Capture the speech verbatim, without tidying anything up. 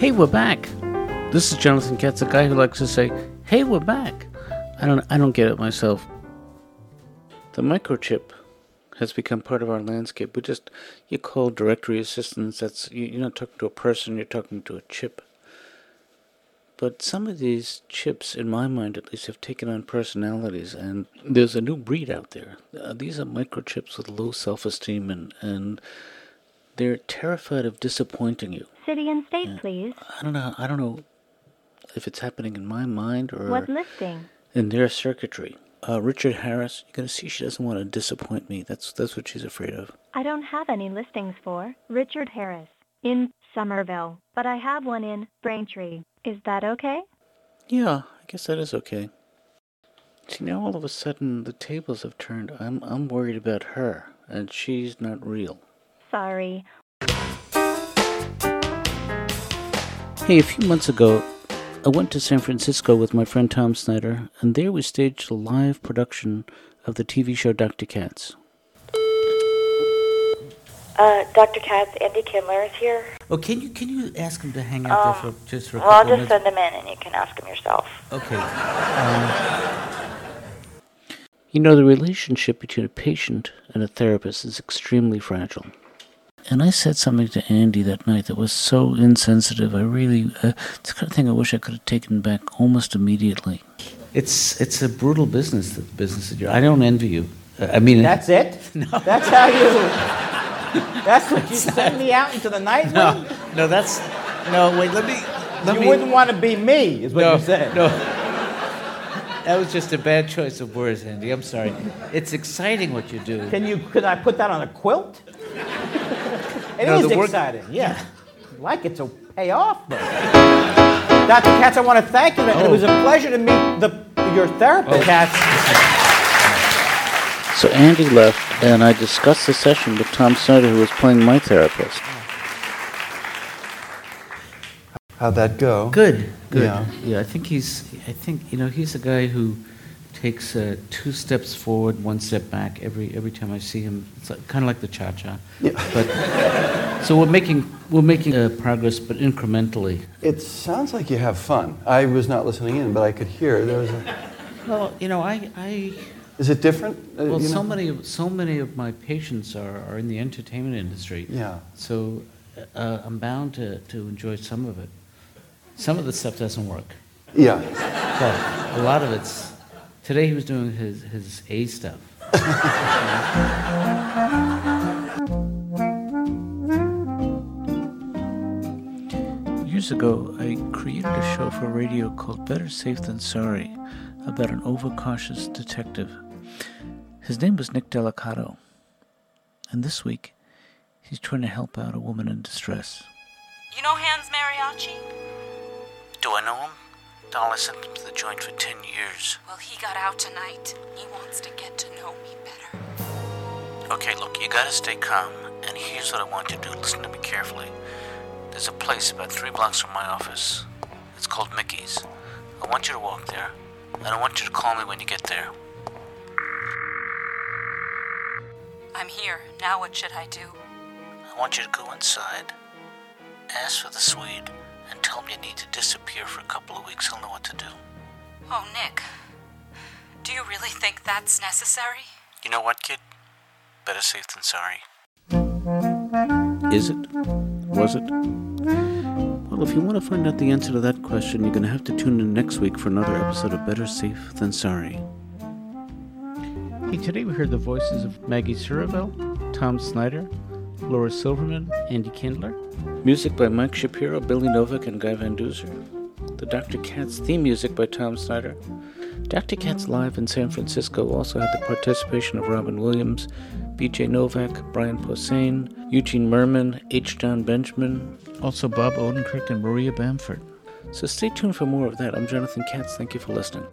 hey, we're back. This is Jonathan Katz, a guy who likes to say, hey, we're back. I don't, I don't get it myself. The microchip has become part of our landscape. We just, you call directory assistance, that's, you, you're not talking to a person, you're talking to a chip. But some of these chips, in my mind at least, have taken on personalities, and there's a new breed out there. Uh, these are microchips with low self-esteem, and, and they're terrified of disappointing you. City and state, yeah. Please. I don't know. I don't know if it's happening in my mind or what listing? In their circuitry. Uh, Richard Harris, you're going to see she doesn't want to disappoint me. That's that's what she's afraid of. I don't have any listings for Richard Harris in Somerville, but I have one in Braintree. Is that okay? Yeah, I guess that is okay. See, now all of a sudden the tables have turned. I'm I'm worried about her, and she's not real. Sorry. Hey, a few months ago, I went to San Francisco with my friend Tom Snyder, and there we staged a live production of the T V show Doctor Katz. Uh, Doctor Katz, Andy Kindler is here. Oh, can you can you ask him to hang out um, there for just for a well, couple minutes? Well, I'll just minutes? send him in, and you can ask him yourself. Okay. Um, you know, the relationship between a patient and a therapist is extremely fragile. And I said something to Andy that night that was so insensitive. I really, uh, it's the kind of thing I wish I could have taken back almost immediately. It's it's a brutal business, the business that you're. I don't envy you. Uh, I mean, that's it. No, that's how you. That's what you send me out into the night. No, with? no, that's no. Wait, let me. Let you me, wouldn't want to be me, is what no, you said. No, that was just a bad choice of words, Andy. I'm sorry. It's exciting what you do. Can you? Could I put that on a quilt? It no, is exciting, work- yeah. Like it's a payoff, though. Doctor Katz, I want to thank you. Oh. It was a pleasure to meet the your therapist, oh. Katz. So Andy left, and I discussed the session with Tom Snyder, who was playing my therapist. How'd that go? Good, good. Yeah, yeah I think he's. I think you know he's a guy who takes uh, two steps forward, one step back every every time I see him. It's like, kind of like the cha-cha. Yeah. But so we're making we're making uh, progress, but incrementally. It sounds like you have fun. I was not listening in, but I could hear there was. A... Well, you know, I, I. Is it different? Uh, well, you know? so many so many of my patients are, are in the entertainment industry. Yeah. So uh, I'm bound to, to enjoy some of it. Some of the stuff doesn't work. Yeah. But a lot of it's. Today he was doing his, his A stuff. Years ago, I created a show for radio called Better Safe Than Sorry about an overcautious detective. His name was Nick Delicato. And this week, he's trying to help out a woman in distress. You know Hans Mariachi? Do I know him? Dollar sent him to the joint for ten years. Well, he got out tonight. He wants to get to know me better. Okay, look, you gotta stay calm. And here's what I want you to do. Listen to me carefully. There's a place about three blocks from my office. It's called Mickey's. I want you to walk there. And I want you to call me when you get there. I'm here. Now what should I do? I want you to go inside. Ask for the Swede. And tell him you need to disappear for a couple of weeks. He'll know what to do. Oh, Nick. Do you really think that's necessary? You know what, kid? Better safe than sorry. Is it? Was it? Well, if you want to find out the answer to that question, you're going to have to tune in next week for another episode of Better Safe Than Sorry. Hey, today we heard the voices of Maggie Surovell, Tom Snyder, Laura Silverman, Andy Kindler. Music by Mike Shapiro, Billy Novick, and Guy Van Duser. The Doctor Katz theme music by Tom Snyder. Doctor Katz Live in San Francisco also had the participation of Robin Williams, B J Novak, Brian Posehn, Eugene Mirman, H. Jon Benjamin. Also Bob Odenkirk and Maria Bamford. So stay tuned for more of that. I'm Jonathan Katz. Thank you for listening.